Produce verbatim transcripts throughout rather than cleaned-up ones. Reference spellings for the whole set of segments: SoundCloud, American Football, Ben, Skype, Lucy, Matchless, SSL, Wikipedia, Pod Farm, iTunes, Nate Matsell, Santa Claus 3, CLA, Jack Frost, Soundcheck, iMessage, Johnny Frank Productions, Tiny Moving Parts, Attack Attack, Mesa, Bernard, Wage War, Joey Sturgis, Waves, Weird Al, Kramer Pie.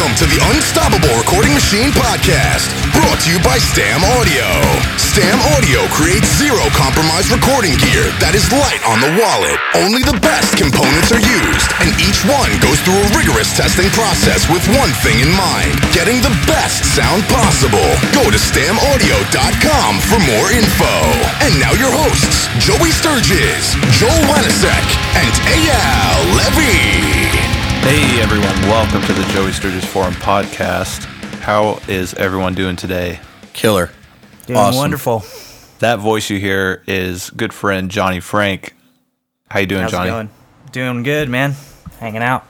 Welcome to the Unstoppable Recording Machine Podcast, brought to you by Stam Audio. Stam Audio creates zero-compromise recording gear that is light on the wallet. Only the best components are used, and each one goes through a rigorous testing process with one thing in mind, getting the best sound possible. Go to stam audio dot com for more info. And now your hosts, Joey Sturgis, Joel Wanasek, and A L Levy. Hey everyone, welcome to the Joey Sturgis Forum podcast. How is everyone doing today? Killer. Doing awesome. Wonderful. That voice you hear is good friend Johnny Frank. How you doing, How's Johnny? How's it going? Doing good, man. Hanging out.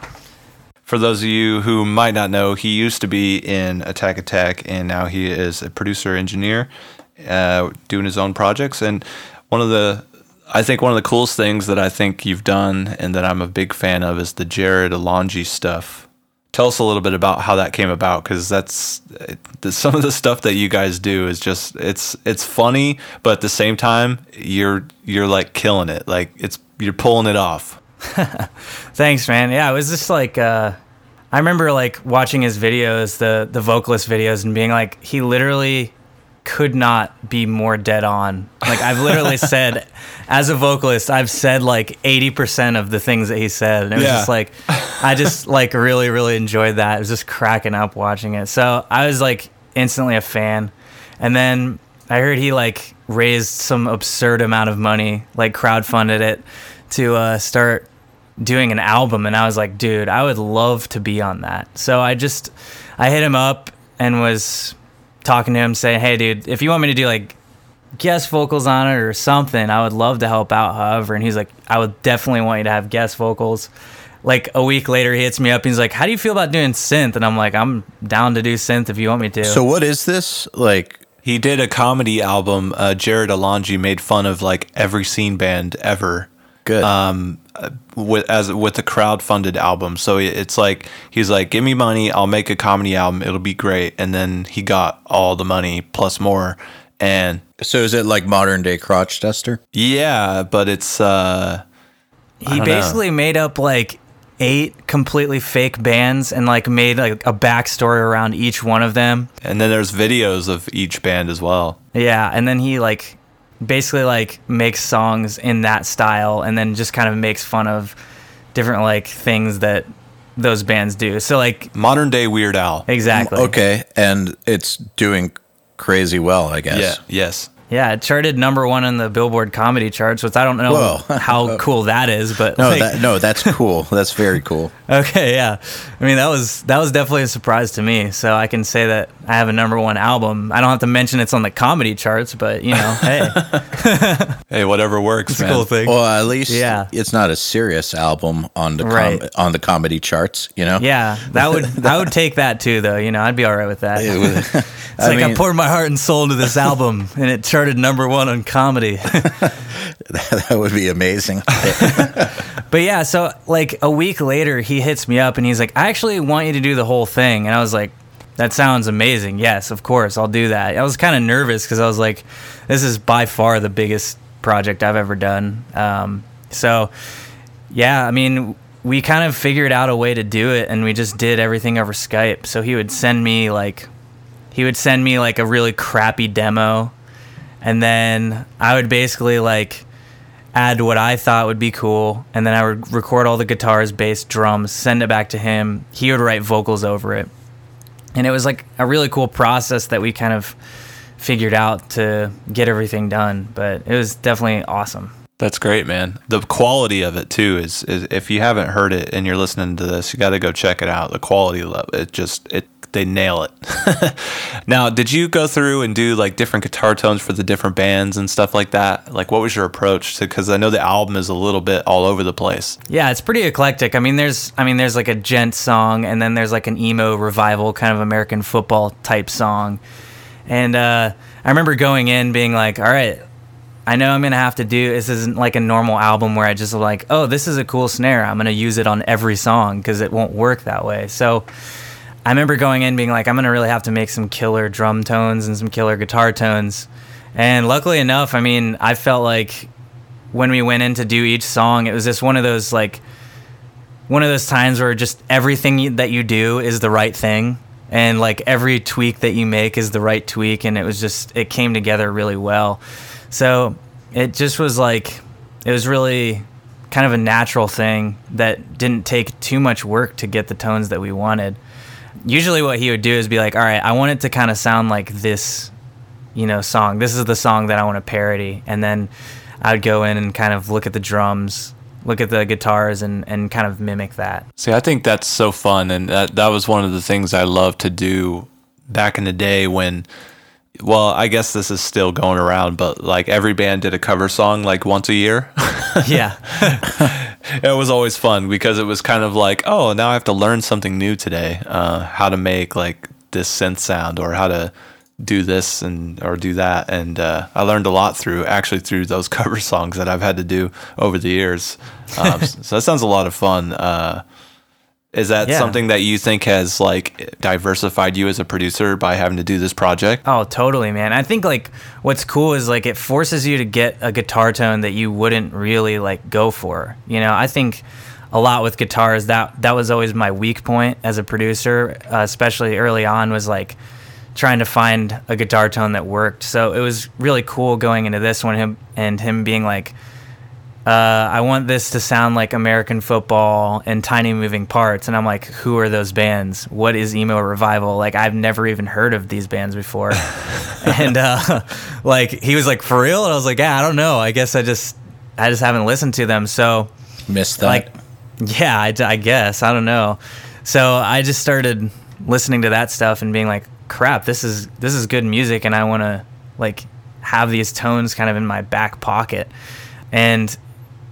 For those of you who might not know, he used to be in Attack Attack, and now he is a producer engineer uh, doing his own projects. And one of the I think one of the coolest things that I think you've done and that I'm a big fan of is the Jared Alonge stuff. Tell us a little bit about how that came about, because that's it, some of the stuff that you guys do is just it's it's funny, but at the same time you're you're like killing it, like it's you're pulling it off. Thanks, man. Yeah, it was just like uh, I remember like watching his videos, the the vocalist videos, and being like, he literally could not be more dead on. Like I've literally said, as a vocalist, I've said like eighty percent of the things that he said. And it was yeah. just like, I just like really, really enjoyed that. It was just cracking up watching it. So I was like instantly a fan. And then I heard he like raised some absurd amount of money, like crowdfunded it to uh, start doing an album. And I was like, dude, I would love to be on that. So I just, I hit him up and was talking to him, saying, hey dude, if you want me to do like guest vocals on it or something, I would love to help out however. And he's like, I would definitely want you to have guest vocals. Like a week later he hits me up and he's like, how do you feel about doing synth? And I'm like, I'm down to do synth if you want me to. So what is this? Like he did a comedy album. uh Jared Alonge made fun of like every scene band ever. Good. um with as with the crowdfunded album. So it's like he's like, give me money, I'll make a comedy album, it'll be great. And then he got all the money plus more. And so is it like modern day crotch duster? Yeah, but it's uh he basically know. made up like eight completely fake bands and like made like a backstory around each one of them. And then there's videos of each band as well. Yeah, and then he like basically like makes songs in that style and then just kind of makes fun of different like things that those bands do. So like modern day Weird Al. Exactly. Okay. And it's doing crazy well, I guess. Yeah. Yes. Yeah. It charted number one on the Billboard comedy charts, which I don't know how cool that is, but no, like, that, no, that's cool. That's very cool. Okay. Yeah. I mean, that was, that was definitely a surprise to me. So I can say that I have a number one album. I don't have to mention it's on the comedy charts, but you know, hey, hey, whatever works, it's man. A cool thing. Well, at least yeah. it's not a serious album on the, com- right. on the comedy charts, you know? Yeah. That would, I would take that too though. You know, I'd be all right with that. It was, it's I like mean, I poured my heart and soul into this album and it charted number one on comedy. that, that would be amazing. But yeah, so like a week later he hits me up and he's like, I actually want you to do the whole thing. And I was like, that sounds amazing. Yes, of course, I'll do that. I was kind of nervous because I was like, this is by far the biggest project I've ever done. Um, so yeah, I mean, we kind of figured out a way to do it and we just did everything over Skype. So he would send me like, he would send me like a really crappy demo. And then I would basically like add what I thought would be cool. And then I would record all the guitars, bass, drums, send it back to him. He would write vocals over it. And it was like a really cool process that we kind of figured out to get everything done. But it was definitely awesome. That's great, man. The quality of it too is, is if you haven't heard it and you're listening to this, you got to go check it out. The quality of it, it just, it, they nail it. Now, did you go through and do like different guitar tones for the different bands and stuff like that? Like what was your approach to, because I know the album is a little bit all over the place. Yeah, it's pretty eclectic. I mean, there's I mean, there's like a gent song and then there's like an emo revival kind of American Football type song. And uh, I remember going in being like, all right, I know I'm going to have to do, this isn't like a normal album where I just like, oh, this is a cool snare, I'm going to use it on every song, because it won't work that way. So I remember going in being like, I'm going to really have to make some killer drum tones and some killer guitar tones. And luckily enough, I mean, I felt like when we went in to do each song, it was just one of those like one of those times where just everything you, that you do is the right thing, and like every tweak that you make is the right tweak, and it was just, it came together really well. So it just was like, it was really kind of a natural thing that didn't take too much work to get the tones that we wanted. Usually what he would do is be like, all right, I want it to kind of sound like this, you know, song. This is the song that I want to parody. And then I would go in and kind of look at the drums, look at the guitars, and, and kind of mimic that. See, I think that's so fun. And that, that was one of the things I loved to do back in the day when, well, I guess this is still going around, but like every band did a cover song like once a year. Yeah. It was always fun because it was kind of like, oh, now I have to learn something new today, uh, how to make like this synth sound or how to do this and or do that. And uh, I learned a lot through actually through those cover songs that I've had to do over the years. Um, so that sounds a lot of fun. Uh, is that yeah. something that you think has like diversified you as a producer by having to do this project? Oh, totally, man. I think like what's cool is like it forces you to get a guitar tone that you wouldn't really like go for. You know, I think a lot with guitars that that was always my weak point as a producer, uh, especially early on, was like trying to find a guitar tone that worked. So it was really cool going into this one him, and him being like, uh, I want this to sound like American Football and Tiny Moving Parts. And I'm like, who are those bands? What is Emo Revival? Like, I've never even heard of these bands before. And uh, like, he was like, for real? And I was like, yeah, I don't know. I guess I just, I just haven't listened to them. So missed that. Like, yeah, I, I guess. I don't know. So I just started listening to that stuff and being like, crap, this is this is good music, and I want to like have these tones kind of in my back pocket. And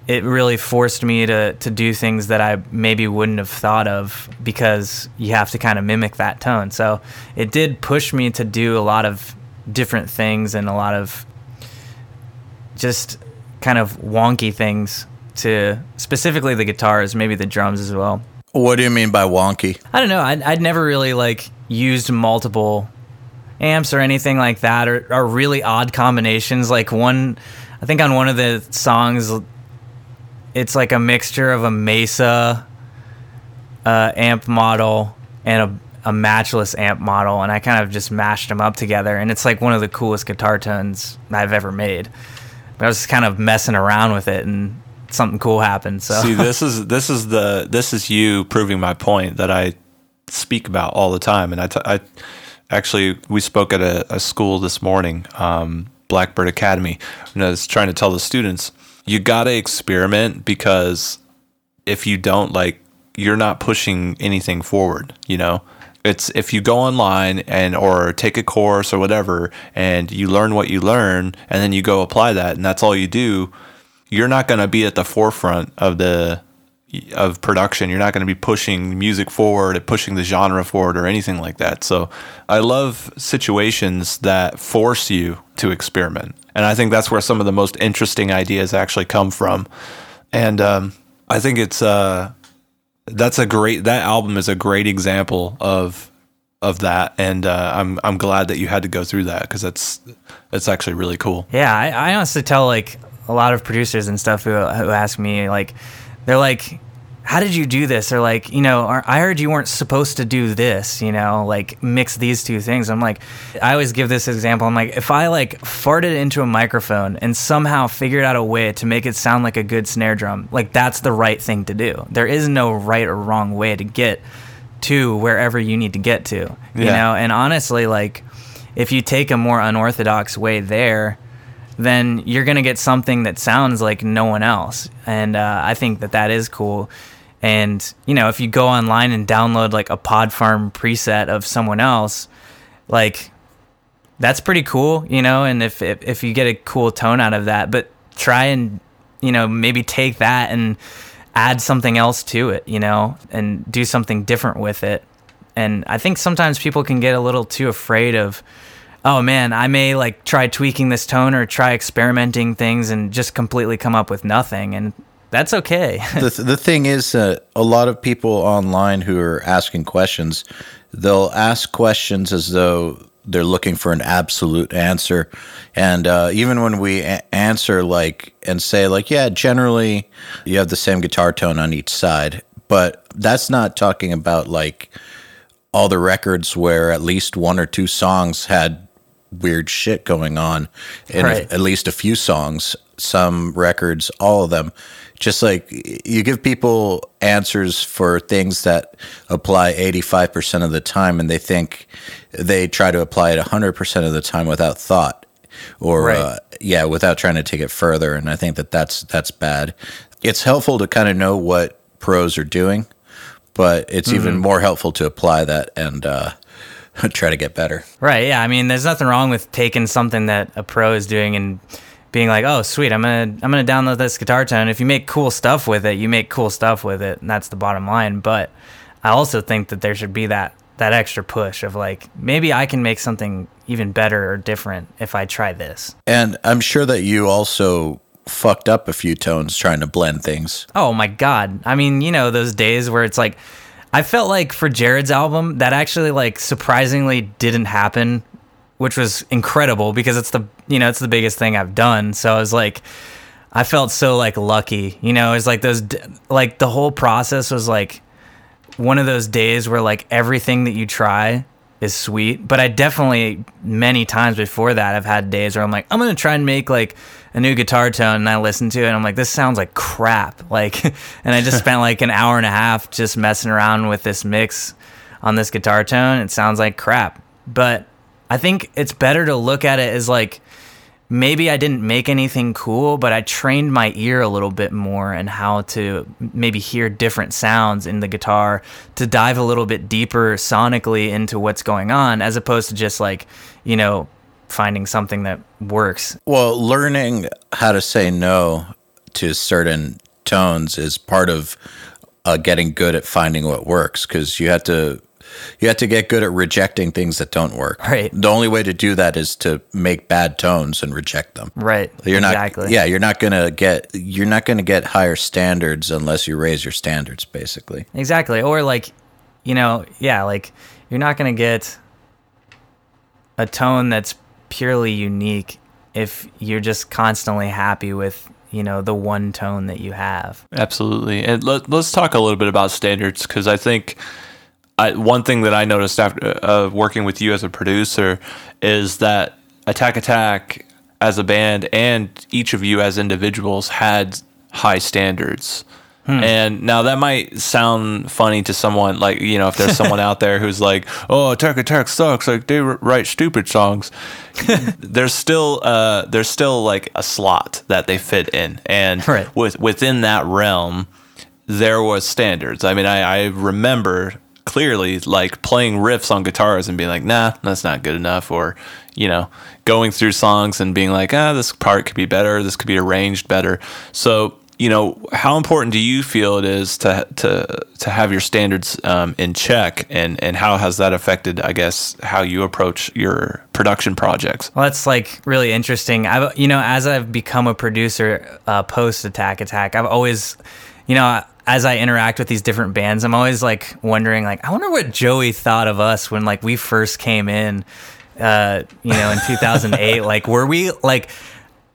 it really forced me to to do things that I maybe wouldn't have thought of, because you have to kind of mimic that tone. So it did push me to do a lot of different things and a lot of just kind of wonky things to specifically the guitars, maybe the drums as well. What do you mean by wonky? I don't know. I'd, I'd never really like used multiple amps or anything like that, or, or really odd combinations. Like one, I think on one of the songs, it's like a mixture of a Mesa uh, amp model and a, a Matchless amp model, and I kind of just mashed them up together, and it's like one of the coolest guitar tones I've ever made. But I was just kind of messing around with it, and something cool happened. So see, this is this is the this is you proving my point that I speak about all the time. And I, t- I actually, we spoke at a, a school this morning, um, Blackbird Academy, and I was trying to tell the students, you got to experiment, because if you don't, like, you're not pushing anything forward, you know? It's if you go online and or take a course or whatever, and you learn what you learn, and then you go apply that, and that's all you do, you're not going to be at the forefront of the of production. You're not going to be pushing music forward and pushing the genre forward or anything like that. So I love situations that force you to experiment. And I think that's where some of the most interesting ideas actually come from. And um, I think it's uh, that's a great that album is a great example of of that. And uh, I'm I'm glad that you had to go through that, because that's that's actually really cool. Yeah, I, I honestly tell like a lot of producers and stuff who, who ask me like, they're like, how did you do this? Or like, you know, I heard you weren't supposed to do this, you know, like mix these two things. I'm like, I always give this example. I'm like, if I like farted into a microphone and somehow figured out a way to make it sound like a good snare drum, like that's the right thing to do. There is no right or wrong way to get to wherever you need to get to, you yeah. know? And honestly, like if you take a more unorthodox way there, then you're going to get something that sounds like no one else. And uh, I think that that is cool. And, you know, if you go online and download like a Pod Farm preset of someone else, like that's pretty cool, you know, and if, if, if you get a cool tone out of that, but try and, you know, maybe take that and add something else to it, you know, and do something different with it. And I think sometimes people can get a little too afraid of, oh man, I may like try tweaking this tone or try experimenting things and just completely come up with nothing. And that's okay. the, th- the thing is, uh, a lot of people online who are asking questions, they'll ask questions as though they're looking for an absolute answer. And uh, even when we a- answer like and say like, yeah, generally you have the same guitar tone on each side, but that's not talking about like all the records where at least one or two songs had weird shit going on, and right. at least a few songs, some records, all of them. Just like you give people answers for things that apply eighty-five percent of the time, and they think they try to apply it one hundred percent of the time without thought, or right. uh, yeah, without trying to take it further. And I think that that's that's bad. It's helpful to kind of know what pros are doing, but it's mm-hmm. even more helpful to apply that and uh, try to get better. Right? Yeah. I mean, there's nothing wrong with taking something that a pro is doing and being like, oh, sweet, I'm gonna I'm gonna download this guitar tone. If you make cool stuff with it, you make cool stuff with it, and that's the bottom line. But I also think that there should be that that extra push of like, maybe I can make something even better or different if I try this. And I'm sure that you also fucked up a few tones trying to blend things. Oh my God. I mean, you know, those days where it's like, I felt like for Jared's album, that actually like surprisingly didn't happen, which was incredible because it's the, you know, it's the biggest thing I've done. So I was like, I felt so like lucky, you know, it's like those, like the whole process was like one of those days where like everything that you try is sweet. But I definitely many times before that, I've had days where I'm like, I'm going to try and make like a new guitar tone. And I listen to it and I'm like, this sounds like crap. Like, and I just spent like an hour and a half just messing around with this mix on this guitar tone. It sounds like crap, but I think it's better to look at it as like, maybe I didn't make anything cool, but I trained my ear a little bit more and how to maybe hear different sounds in the guitar to dive a little bit deeper sonically into what's going on, as opposed to just like, you know, finding something that works. Well, learning how to say no to certain tones is part of uh, getting good at finding what works, because you have to You have to get good at rejecting things that don't work. Right. The only way to do that is to make bad tones and reject them. Right. You're exactly. Not, yeah, you're not gonna get you're not gonna get higher standards unless you raise your standards, basically. Exactly. Or like, you know, yeah, like you're not gonna get a tone that's purely unique if you're just constantly happy with, you know, the one tone that you have. Absolutely. And let, let's talk a little bit about standards, because I think. I, one thing that I noticed after uh, working with you as a producer is that Attack Attack as a band and each of you as individuals had high standards. Hmm. And now that might sound funny to someone, like, you know, if there's someone out there who's like, oh, Attack Attack sucks, like they write stupid songs. there's still uh, there's still like a slot that they fit in, and right. with within that realm, there was standards. I mean, I, I remember. Clearly, like playing riffs on guitars and being like, nah, that's not good enough, or, you know, going through songs and being like, ah, this part could be better, this could be arranged better. So, you know, how important do you feel it is to to to have your standards um, in check, and and how has that affected, I guess, how you approach your production projects? Well, that's like really interesting. I've, you know, as I've become a producer uh, post Attack Attack, I've always, you know, I, as I interact with these different bands, I'm always like wondering, like, I wonder what Joey thought of us when like we first came in, uh, you know, in two thousand eight, like, were we like,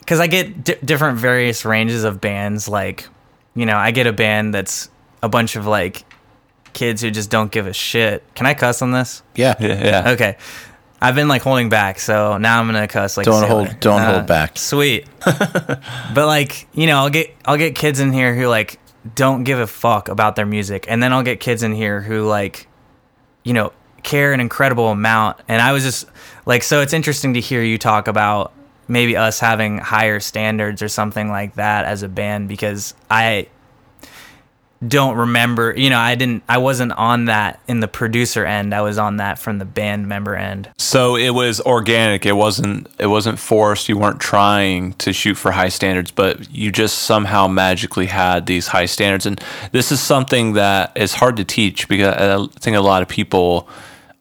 cause I get d- different various ranges of bands. Like, you know, I get a band that's a bunch of like kids who just don't give a shit. Can I cuss on this? Yeah. Yeah. yeah. Okay. I've been like holding back, so now I'm gonna cuss. Like, don't hold, don't uh, hold back. Sweet. But like, you know, I'll get, I'll get kids in here who like, don't give a fuck about their music, and then I'll get kids in here who like, you know, care an incredible amount. And I was just like, so it's interesting to hear you talk about maybe us having higher standards or something like that as a band, because I don't remember, you know, I didn't, I wasn't on that in the producer end. I was on that from the band member end. So it was organic. It wasn't, it wasn't forced. You weren't trying to shoot for high standards, but you just somehow magically had these high standards. And this is something that is hard to teach, because I think a lot of people,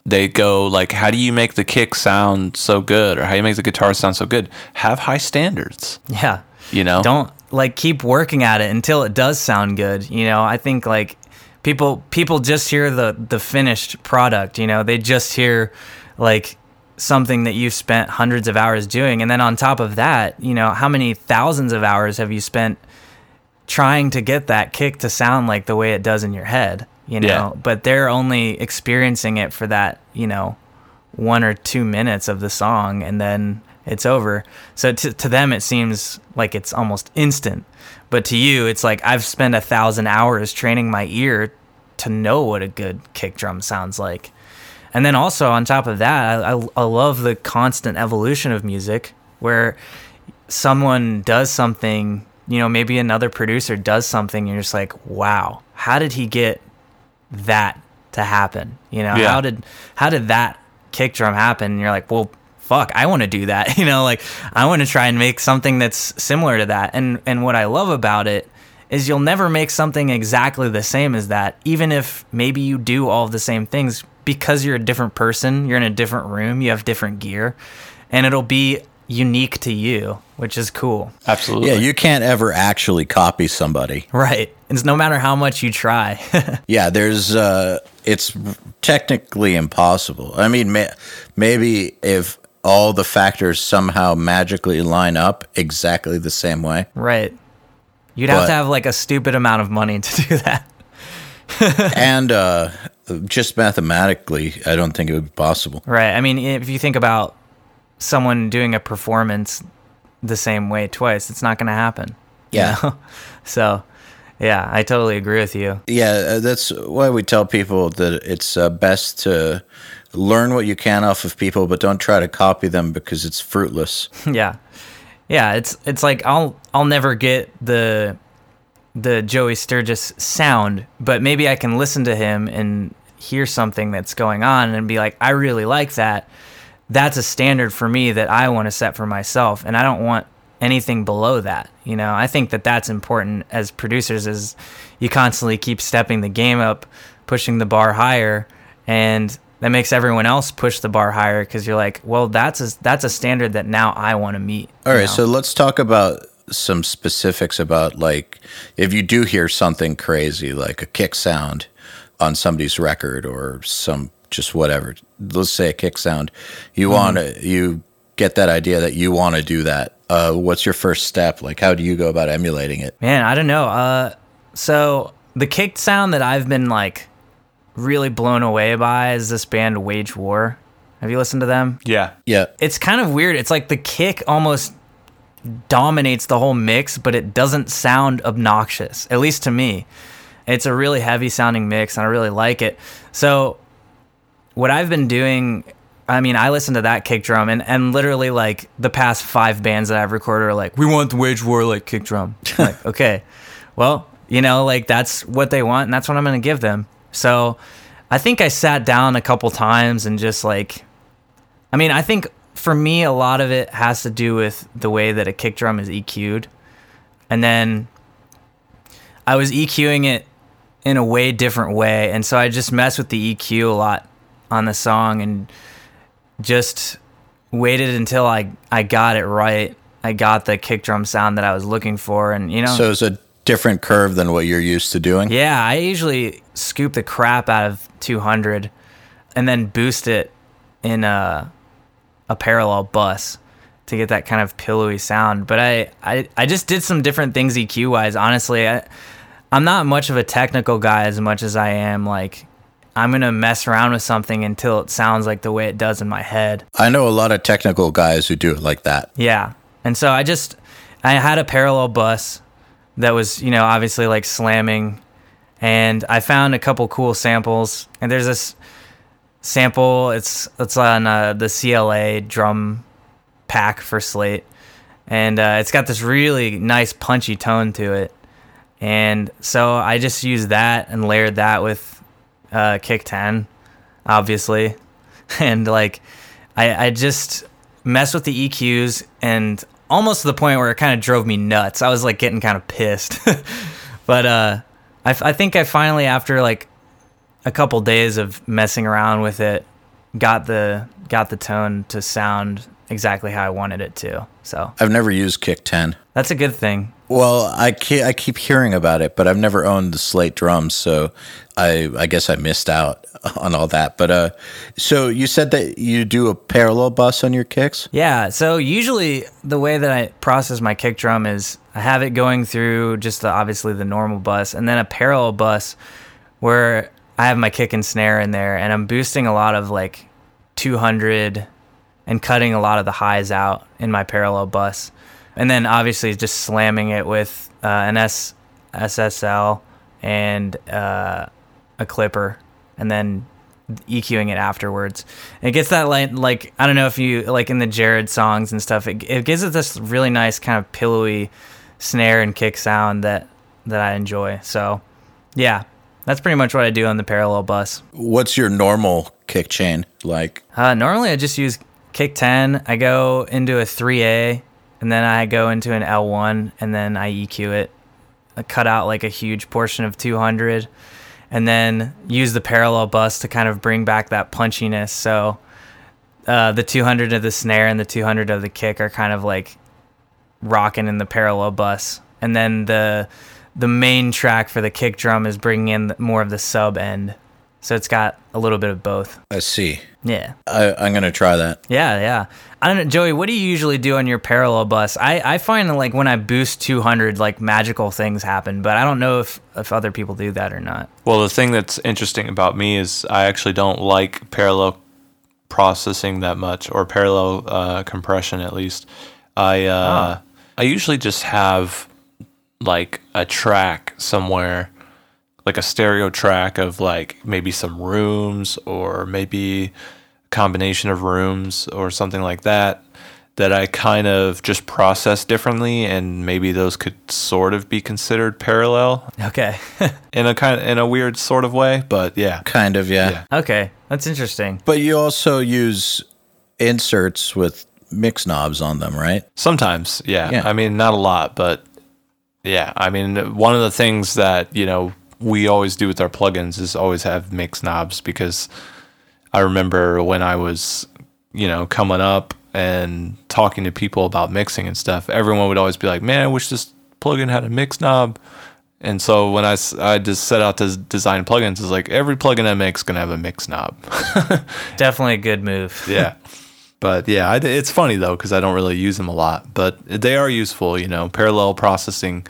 they go like, how do you make the kick sound so good? Or how do you make the guitar sound so good? Have high standards. Yeah. You know, don't, like, keep working at it until it does sound good. You know, I think like people people just hear the the finished product, you know, they just hear like something that you've spent hundreds of hours doing. And then on top of that, you know, how many thousands of hours have you spent trying to get that kick to sound like the way it does in your head, you know, yeah. but they're only experiencing it for that, you know, one or two minutes of the song, and then it's over. So to, to them, it seems like it's almost instant. But to you, it's like, I've spent a thousand hours training my ear to know what a good kick drum sounds like. And then also on top of that, I, I, I love the constant evolution of music where someone does something, you know, maybe another producer does something, and you're just like, wow, how did he get that to happen? You know, yeah. how did how did that kick drum happen? And you're like, well, fuck, I want to do that. You know, like, I want to try and make something that's similar to that. And and what I love about it is you'll never make something exactly the same as that, even if maybe you do all the same things, because you're a different person, you're in a different room, you have different gear, and it'll be unique to you, which is cool. Absolutely. Yeah, you can't ever actually copy somebody. Right. It's no matter how much you try. Yeah, there's uh, it's technically impossible. I mean, may- maybe if all the factors somehow magically line up exactly the same way. Right. You'd but, have to have like a stupid amount of money to do that. And uh, just mathematically, I don't think it would be possible. Right. I mean, if you think about someone doing a performance the same way twice, it's not going to happen. Yeah. You know? So, yeah, I totally agree with you. Yeah, that's why we tell people that it's uh, best to learn what you can off of people, but don't try to copy them because it's fruitless. Yeah. Yeah, it's it's like I'll I'll never get the the Joey Sturgis sound, but maybe I can listen to him and hear something that's going on and be like, I really like that. That's a standard for me that I want to set for myself, and I don't want anything below that. You know, I think that that's important as producers, is you constantly keep stepping the game up, pushing the bar higher, and that makes everyone else push the bar higher because you're like, well, that's a, that's a standard that now I want to meet. All right, know? So let's talk about some specifics about, like, if you do hear something crazy, like a kick sound on somebody's record or some just whatever. Let's say a kick sound. You mm-hmm. want to, you get that idea that you want to do that. Uh, what's your first step? Like, how do you go about emulating it? Man, I don't know. Uh, so the kick sound that I've been, like, really blown away by is this band Wage War. Have you listened to them? Yeah. Yeah. It's kind of weird. It's like the kick almost dominates the whole mix, but it doesn't sound obnoxious, at least to me. It's a really heavy sounding mix, and I really like it. So what I've been doing, I mean, I listen to that kick drum, and, and literally, like, the past five bands that I've recorded are like, we want the Wage War like kick drum. Like, okay, well, you know, like, that's what they want, and that's what I'm going to give them. So I think I sat down a couple times and just, like, I mean, I think for me, a lot of it has to do with the way that a kick drum is E Q'd. And then I was EQing it in a way different way. And so I just messed with the E Q a lot on the song and just waited until I, I got it right. I got the kick drum sound that I was looking for. And, you know. So it's a different curve than what you're used to doing? Yeah, I usually scoop the crap out of two hundred and then boost it in a, a parallel bus to get that kind of pillowy sound. But I, I, I just did some different things E Q-wise. Honestly, I, I'm not much of a technical guy as much as I am, like, I'm going to mess around with something until it sounds like the way it does in my head. I know a lot of technical guys who do it like that. Yeah, and so I just, I had a parallel bus that was, you know, obviously, like, slamming, and I found a couple cool samples. And there's this sample, it's it's on uh, the C L A drum pack for Slate, and uh, it's got this really nice punchy tone to it. And so I just used that and layered that with uh, Kick ten, obviously, and, like, I, I just messed with the E Qs and almost to the point where it kind of drove me nuts. I was, like, getting kind of pissed. But uh, I, f- I think I finally, after, like, a couple days of messing around with it, got the got the tone to sound exactly how I wanted it to. So I've never used Kick ten. That's a good thing. Well, I, ke- I keep hearing about it, but I've never owned the Slate drums, so I, I guess I missed out on all that. But uh, so you said that you do a parallel bus on your kicks? Yeah, so usually the way that I process my kick drum is I have it going through just the, obviously the normal bus, and then a parallel bus where I have my kick and snare in there, and I'm boosting a lot of like two hundred and cutting a lot of the highs out in my parallel bus. And then obviously just slamming it with uh, an S- S S L and uh, a clipper, and then EQing it afterwards. And it gets that like, like I don't know if you like in the Jared songs and stuff, it, it gives it this really nice kind of pillowy snare and kick sound that that I enjoy. So yeah, that's pretty much what I do on the parallel bus. What's your normal kick chain like? Uh, normally I just use Kick ten. I go into a three A, and then I go into an L one, and then I E Q it. I cut out like a huge portion of two hundred, and then use the parallel bus to kind of bring back that punchiness. So uh, the two hundred of the snare and the two hundred of the kick are kind of like rocking in the parallel bus. And then the the main track for the kick drum is bringing in more of the sub end. So it's got a little bit of both. I see. Yeah. I, I'm going to try that. Yeah, yeah. I don't know, Joey, what do you usually do on your parallel bus? I, I find that, like, when I boost two hundred, like, magical things happen, but I don't know if, if other people do that or not. Well, the thing that's interesting about me is I actually don't like parallel processing that much, or parallel uh, compression at least. I uh, oh. I usually just have, like, a track somewhere, like a stereo track of like maybe some rooms or maybe a combination of rooms or something like that, that I kind of just process differently, and maybe those could sort of be considered parallel. Okay. in a kind of, in a weird sort of way, but yeah. Kind of, yeah. yeah. Okay, that's interesting. But you also use inserts with mix knobs on them, right? Sometimes, yeah. yeah. I mean, not a lot, but yeah. I mean, one of the things that, you know, we always do with our plugins is always have mix knobs, because I remember when I was, you know, coming up and talking to people about mixing and stuff, everyone would always be like, man, I wish this plugin had a mix knob. And so when I, I just set out to design plugins, it's like every plugin I make is going to have a mix knob. Definitely a good move. Yeah. But yeah, I, it's funny though, because I don't really use them a lot, but they are useful. You know, parallel processing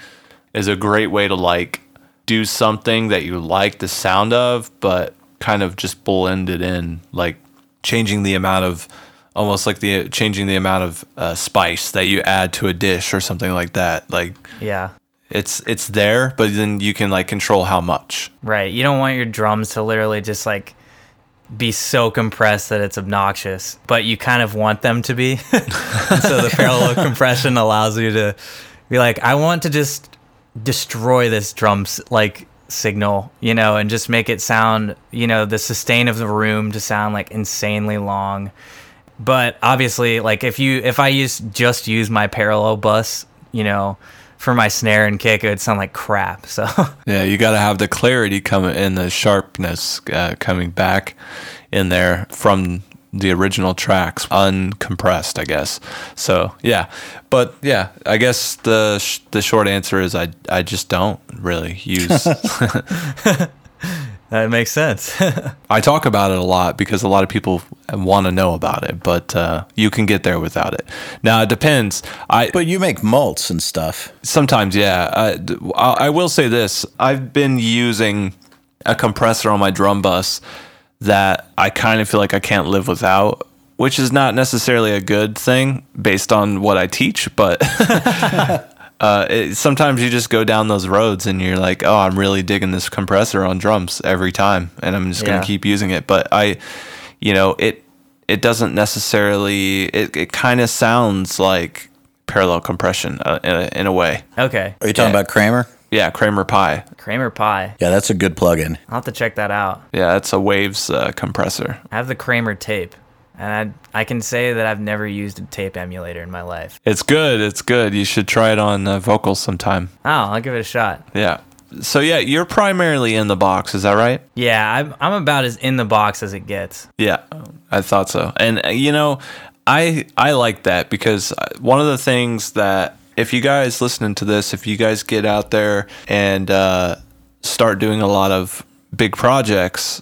is a great way to like, do something that you like the sound of, but kind of just blend it in, like changing the amount of, almost like the changing the amount of uh, spice that you add to a dish or something like that. Like, yeah, it's it's there, but then you can like control how much. Right. You don't want your drums to literally just like be so compressed that it's obnoxious, but you kind of want them to be. So the parallel compression allows you to be like, I want to just destroy this drum like signal, you know, and just make it sound, you know, the sustain of the room to sound like insanely long. But obviously, like if you if I use just use my parallel bus, you know, for my snare and kick, it would sound like crap. So yeah, you got to have the clarity coming and the sharpness uh, coming back in there from the original tracks, uncompressed, I guess. So yeah, but yeah, I guess the sh- the short answer is I I just don't really use. That makes sense. I talk about it a lot because a lot of people want to know about it, but uh, you can get there without it. Now it depends. I but you make mults and stuff sometimes. Yeah, I I will say this. I've been using a compressor on my drum bus that I kind of feel like I can't live without, which is not necessarily a good thing based on what I teach, but uh, it, sometimes you just go down those roads and you're like, oh, I'm really digging this compressor on drums every time, and I'm just yeah. going to keep using it. But I, you know, it it doesn't necessarily, it, it kind of sounds like parallel compression uh, in, a, in a way. Okay. Are you talking yeah. about Kramer? Yeah, Kramer Pie. Kramer Pie. Yeah, that's a good plugin. I'll have to check that out. Yeah, that's a Waves uh, compressor. I have the Kramer tape, and I I can say that I've never used a tape emulator in my life. It's good. It's good. You should try it on uh, vocals sometime. Oh, I'll give it a shot. Yeah. So yeah, you're primarily in the box, is that right? Yeah, I'm I'm about as in the box as it gets. Yeah, I thought so. And uh, you know, I I like that, because one of the things that, if you guys listening to this, if you guys get out there and uh, start doing a lot of big projects,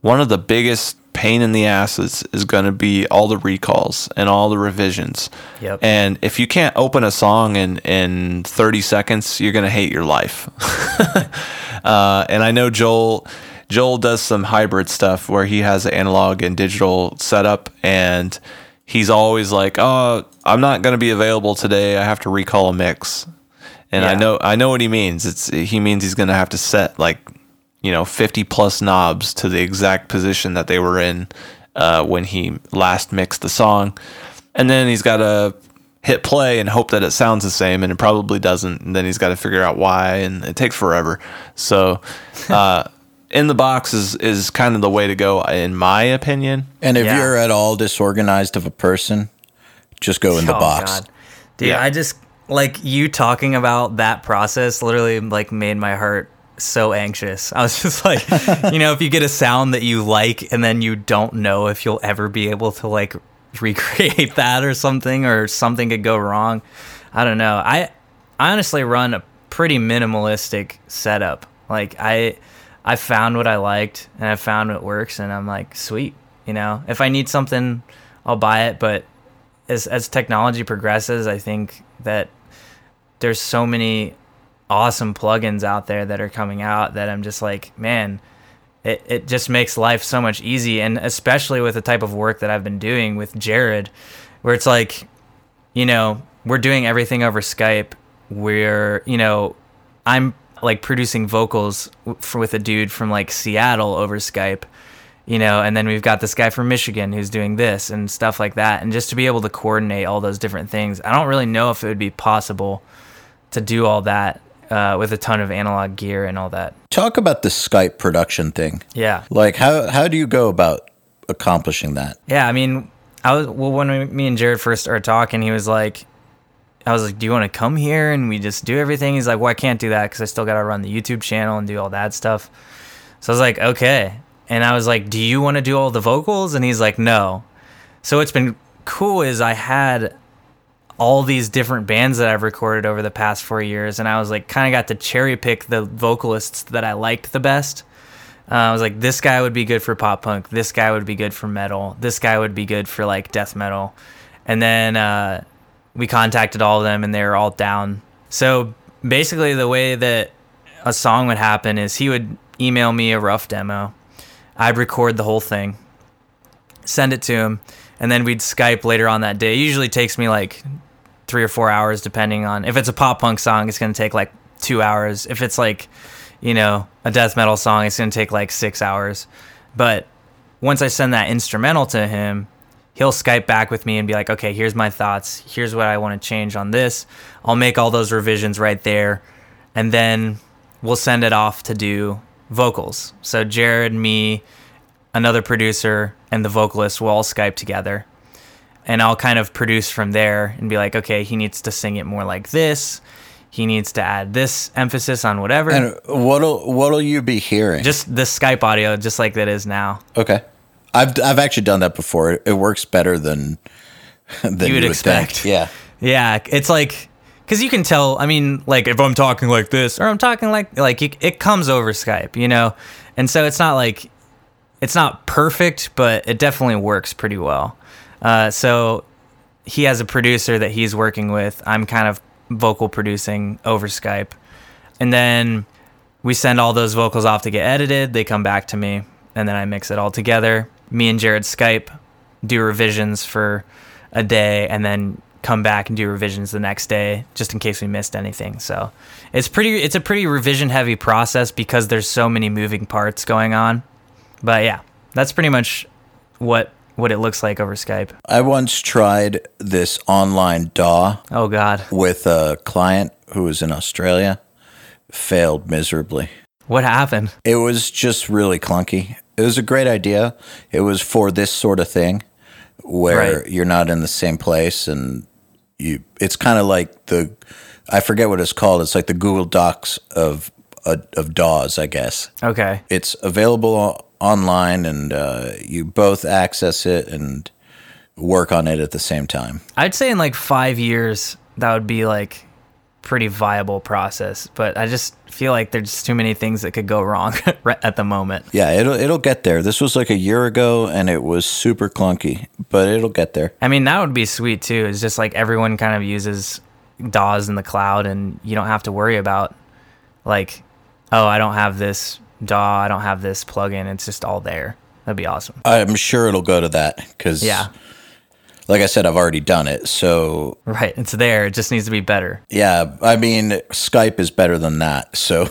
one of the biggest pain in the ass is, is going to be all the recalls and all the revisions. Yep. And if you can't open a song in, in thirty seconds, you're going to hate your life. uh, and I know Joel... Joel does some hybrid stuff where he has an analog and digital setup, and he's always like, "Oh, I'm not going to be available today. I have to recall a mix." And yeah. I know, I know what he means. It's he means he's going to have to set like, you know, fifty plus knobs to the exact position that they were in uh, when he last mixed the song, and then he's got to hit play and hope that it sounds the same, and it probably doesn't. And then he's got to figure out why, and it takes forever. So. Uh, In the box is, is kind of the way to go, in my opinion. And if yeah. you're at all disorganized of a person, just go in oh, the box. God. Dude, yeah. I just, like, you talking about that process literally, like, made my heart so anxious. I was just like, you know, if you get a sound that you like and then you don't know if you'll ever be able to, like, recreate that or something, or something could go wrong. I don't know. I, I honestly run a pretty minimalistic setup. Like, I... I found what I liked, and I found what works, and I'm like, sweet, you know? If I need something, I'll buy it, but as as technology progresses, I think that there's so many awesome plugins out there that are coming out that I'm just like, man, it, it just makes life so much easy, and especially with the type of work that I've been doing with Jared, where it's like, you know, we're doing everything over Skype, we're, you know, I'm... like producing vocals for, with a dude from like Seattle over Skype, you know, and then we've got this guy from Michigan who's doing this and stuff like that. And just to be able to coordinate all those different things, I don't really know if it would be possible to do all that uh, with a ton of analog gear and all that. Talk about the Skype production thing. Yeah. Like how, how do you go about accomplishing that? Yeah. I mean, I was, well, when we, me and Jared first started talking, he was like, I was like, do you want to come here and we just do everything? He's like, well, I can't do that because I still got to run the YouTube channel and do all that stuff. So I was like, okay. And I was like, do you want to do all the vocals? And he's like, no. So what's been cool is I had all these different bands that I've recorded over the past four years. And I was like, kind of got to cherry pick the vocalists that I liked the best. Uh, I was like, this guy would be good for pop punk. This guy would be good for metal. This guy would be good for like death metal. And then, uh, we contacted all of them and they were all down. So basically the way that a song would happen is he would email me a rough demo. I'd record the whole thing, send it to him, and then we'd Skype later on that day. It usually takes me like three or four hours depending on, if it's a pop punk song, it's going to take like two hours. If it's like, you know, a death metal song, it's going to take like six hours. But once I send that instrumental to him, he'll Skype back with me and be like, okay, here's my thoughts. Here's what I want to change on this. I'll make all those revisions right there. And then we'll send it off to do vocals. So Jared, me, another producer, and the vocalist will all Skype together. And I'll kind of produce from there and be like, okay, he needs to sing it more like this. He needs to add this emphasis on whatever. And what'll, what'll you be hearing? Just the Skype audio, just like that is now. Okay. I've I've actually done that before. It, it works better than than you would, you would expect. Think. Yeah, yeah. It's like, because you can tell. I mean, like if I'm talking like this or I'm talking like like it, it comes over Skype, you know. And so it's not like it's not perfect, but it definitely works pretty well. Uh, so he has a producer that he's working with. I'm kind of vocal producing over Skype, and then we send all those vocals off to get edited. They come back to me, and then I mix it all together. Me and Jared Skype, do revisions for a day, and then come back and do revisions the next day, just in case we missed anything. So it's pretty, it's a pretty revision-heavy process because there's so many moving parts going on. But yeah, that's pretty much what what it looks like over Skype. I once tried this online D A W. Oh God! With a client who was in Australia, failed miserably. What happened? It was just really clunky. It was a great idea. It was for this sort of thing where right. you're not in the same place, and you. It's kind of like the, I forget what it's called. It's like the Google Docs of uh, of D A Ws, I guess. Okay. It's available o- online, and uh, you both access it and work on it at the same time. I'd say in like five years, that would be like pretty viable process, but I just feel like there's just too many things that could go wrong at the moment. Yeah, it'll it'll get there. This was like a year ago, and it was super clunky, but it'll get there. I mean, that would be sweet, too. It's just like everyone kind of uses D A Ws in the cloud, and you don't have to worry about, like, oh, I don't have this D A W, I don't have this plugin. It's just all there. That'd be awesome. I'm sure it'll go to that, because... yeah. Like I said, I've already done it, so... Right, it's there. It just needs to be better. Yeah, I mean, Skype is better than that, so...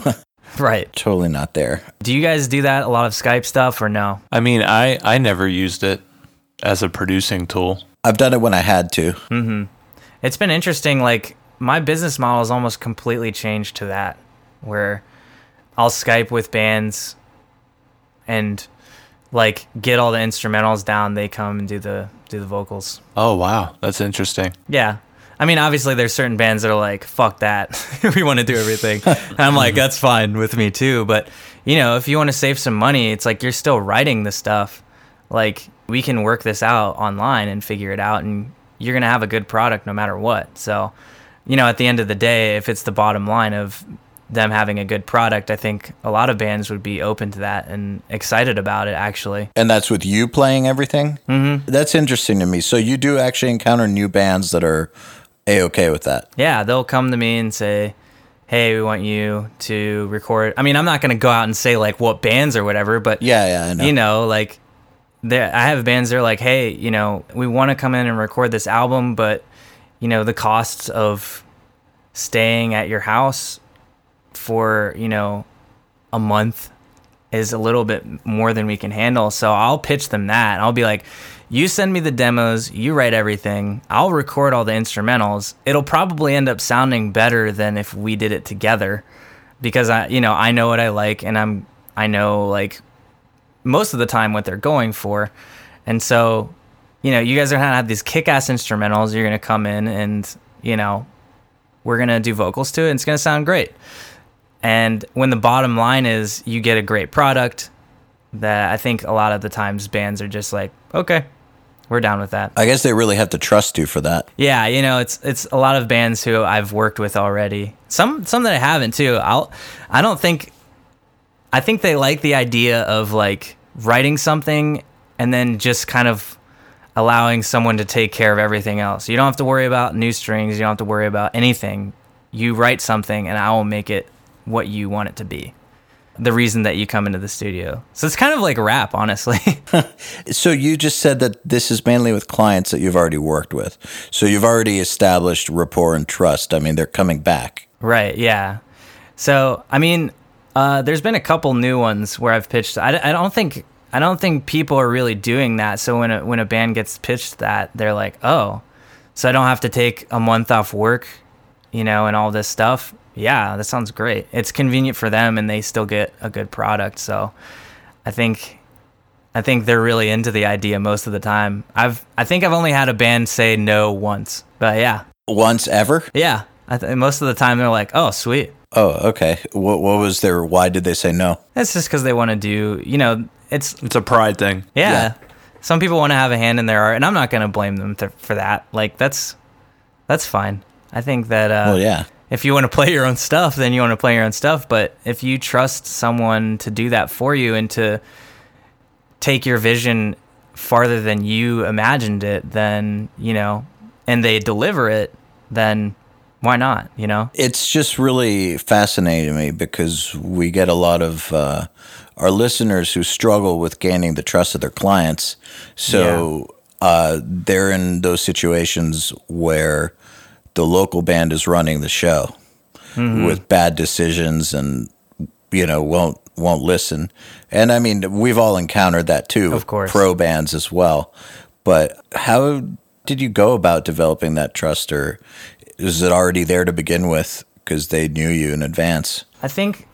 Right. Totally not there. Do you guys do that, a lot of Skype stuff, or no? I mean, I, I never used it as a producing tool. I've done it when I had to. Mm-hmm. It's been interesting. Like, my business model has almost completely changed to that, where I'll Skype with bands and... like get all the instrumentals down, they come and do the do the vocals. Oh wow, that's interesting. Yeah, I mean, obviously there's certain bands that are like, fuck that, we want to do everything. And I'm like, that's fine with me too. But you know, if you want to save some money, it's like you're still writing the stuff. Like we can work this out online and figure it out, and you're gonna have a good product no matter what. So, you know, at the end of the day, if it's the bottom line of them having a good product, I think a lot of bands would be open to that and excited about it, actually. And that's with you playing everything? Mm-hmm. That's interesting to me. So you do actually encounter new bands that are A-okay with that? Yeah, they'll come to me and say, hey, we want you to record. I mean, I'm not going to go out and say, like, what bands or whatever, but, yeah, yeah, I know. You know, like, I have bands that are like, hey, you know, we want to come in and record this album, but, you know, the costs of staying at your house for, you know, a month is a little bit more than we can handle. So I'll pitch them that. I'll be like, you send me the demos, you write everything, I'll record all the instrumentals. It'll probably end up sounding better than if we did it together, because I, you know, I know what I like, and I'm, I know like most of the time what they're going for. And so, you know, you guys are going to have these kick-ass instrumentals. You're going to come in and, you know, we're going to do vocals to it, and it's going to sound great. And when the bottom line is you get a great product, that I think a lot of the times bands are just like, okay, we're down with that. I guess they really have to trust you for that. Yeah, you know, it's it's a lot of bands who I've worked with already. Some some that I haven't too. I'll I don't think I think they like the idea of like writing something and then just kind of allowing someone to take care of everything else. You don't have to worry about new strings, you don't have to worry about anything. You write something and I will make it what you want it to be, the reason that you come into the studio. So it's kind of like rap, honestly. So you just said that this is mainly with clients that you've already worked with. So you've already established rapport and trust. I mean, they're coming back. Right, yeah. So, I mean, uh, there's been a couple new ones where I've pitched. I, I don't think I don't think people are really doing that. So when a, when a band gets pitched that, they're like, oh, so I don't have to take a month off work, you know, and all this stuff. Yeah, that sounds great. It's convenient for them, and they still get a good product. So, I think, I think they're really into the idea most of the time. I've, I think I've only had a band say no once, but yeah, once ever. Yeah, I th- most of the time they're like, "Oh, sweet." Oh, okay. What, what was their? Why did they say no? It's just because they want to do. You know, it's it's a pride thing. Yeah, yeah. Some people want to have a hand in their art, and I'm not going to blame them th- for that. Like that's, that's fine. I think that. Uh, well, yeah. If you want to play your own stuff, then you want to play your own stuff. But if you trust someone to do that for you and to take your vision farther than you imagined it, then, you know, and they deliver it, then why not, you know? It's just really fascinating to me because we get a lot of uh, our listeners who struggle with gaining the trust of their clients. So yeah. uh, they're in those situations where the local band is running the show mm-hmm. with bad decisions and, you know, won't won't listen. And, I mean, we've all encountered that, too. Of course. Pro bands as well. But how did you go about developing that trust, or is it already there to begin with because they knew you in advance? I think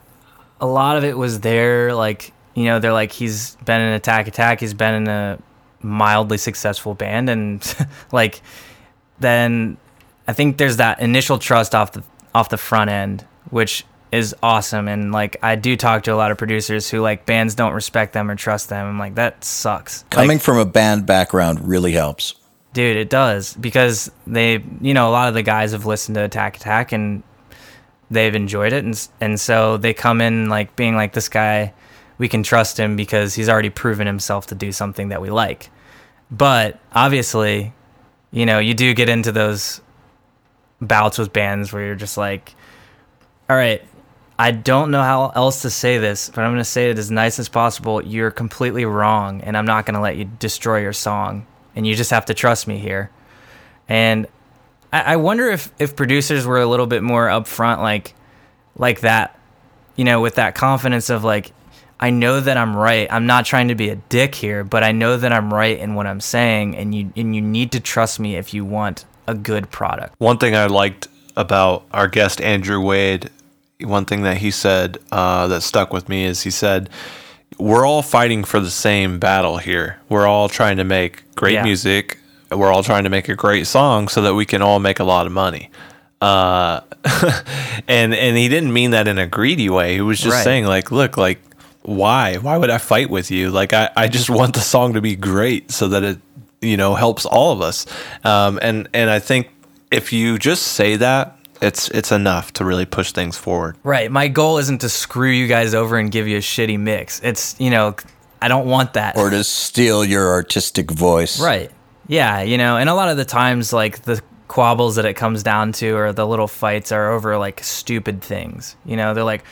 a lot of it was there, like, you know, they're like, he's been in Attack Attack, he's been in a mildly successful band, and, like, then... I think there's that initial trust off the off the front end, which is awesome. And like, I do talk to a lot of producers who like bands don't respect them or trust them. I'm like, that sucks. Coming like, from a band background really helps. Dude, it does, because they, you know, a lot of the guys have listened to Attack Attack and they've enjoyed it. And and so they come in like being like, this guy, we can trust him because he's already proven himself to do something that we like. But obviously, you know, you do get into those bouts with bands where you're just like, all right, I don't know how else to say this, but I'm going to say it as nice as possible. You're completely wrong, and I'm not going to let you destroy your song, and you just have to trust me here. And I, I wonder if, if producers were a little bit more upfront like like that, you know, with that confidence of like, I know that I'm right. I'm not trying to be a dick here, but I know that I'm right in what I'm saying, and you and you need to trust me if you want a good product. One thing I liked about our guest, Andrew Wade, one thing that he said uh, that stuck with me is he said, we're all fighting for the same battle here. We're all trying to make great yeah. music. We're all trying to make a great song so that we can all make a lot of money. Uh, and and he didn't mean that in a greedy way. He was just right. saying, like, look, like, why? Why would I fight with you? Like, I, I just want the song to be great so that it, you know, helps all of us. Um, and, and I think if you just say that, it's it's enough to really push things forward. Right. My goal isn't to screw you guys over and give you a shitty mix. It's, you know, I don't want that. Or to steal your artistic voice. Right. Yeah, you know, and a lot of the times, like, the quabbles that it comes down to or the little fights are over, like, stupid things. You know, they're like,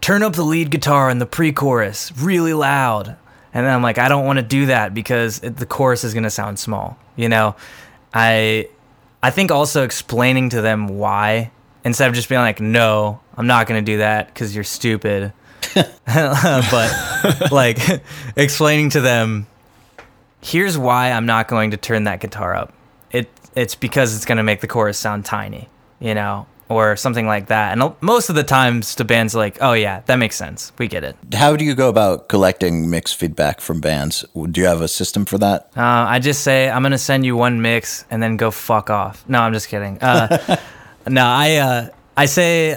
turn up the lead guitar in the pre-chorus really loud. And then I'm like, I don't want to do that because it, the chorus is going to sound small. You know, I I think also explaining to them why, instead of just being like, no, I'm not going to do that because you're stupid. But, like, explaining to them, here's why I'm not going to turn that guitar up. It It's because it's going to make the chorus sound tiny, you know, or something like that. And most of the times the band's like, oh, yeah, that makes sense. We get it. How do you go about collecting mix feedback from bands? Do you have a system for that? Uh, I just say, I'm going to send you one mix and then go fuck off. No, I'm just kidding. Uh, no, I uh, I say,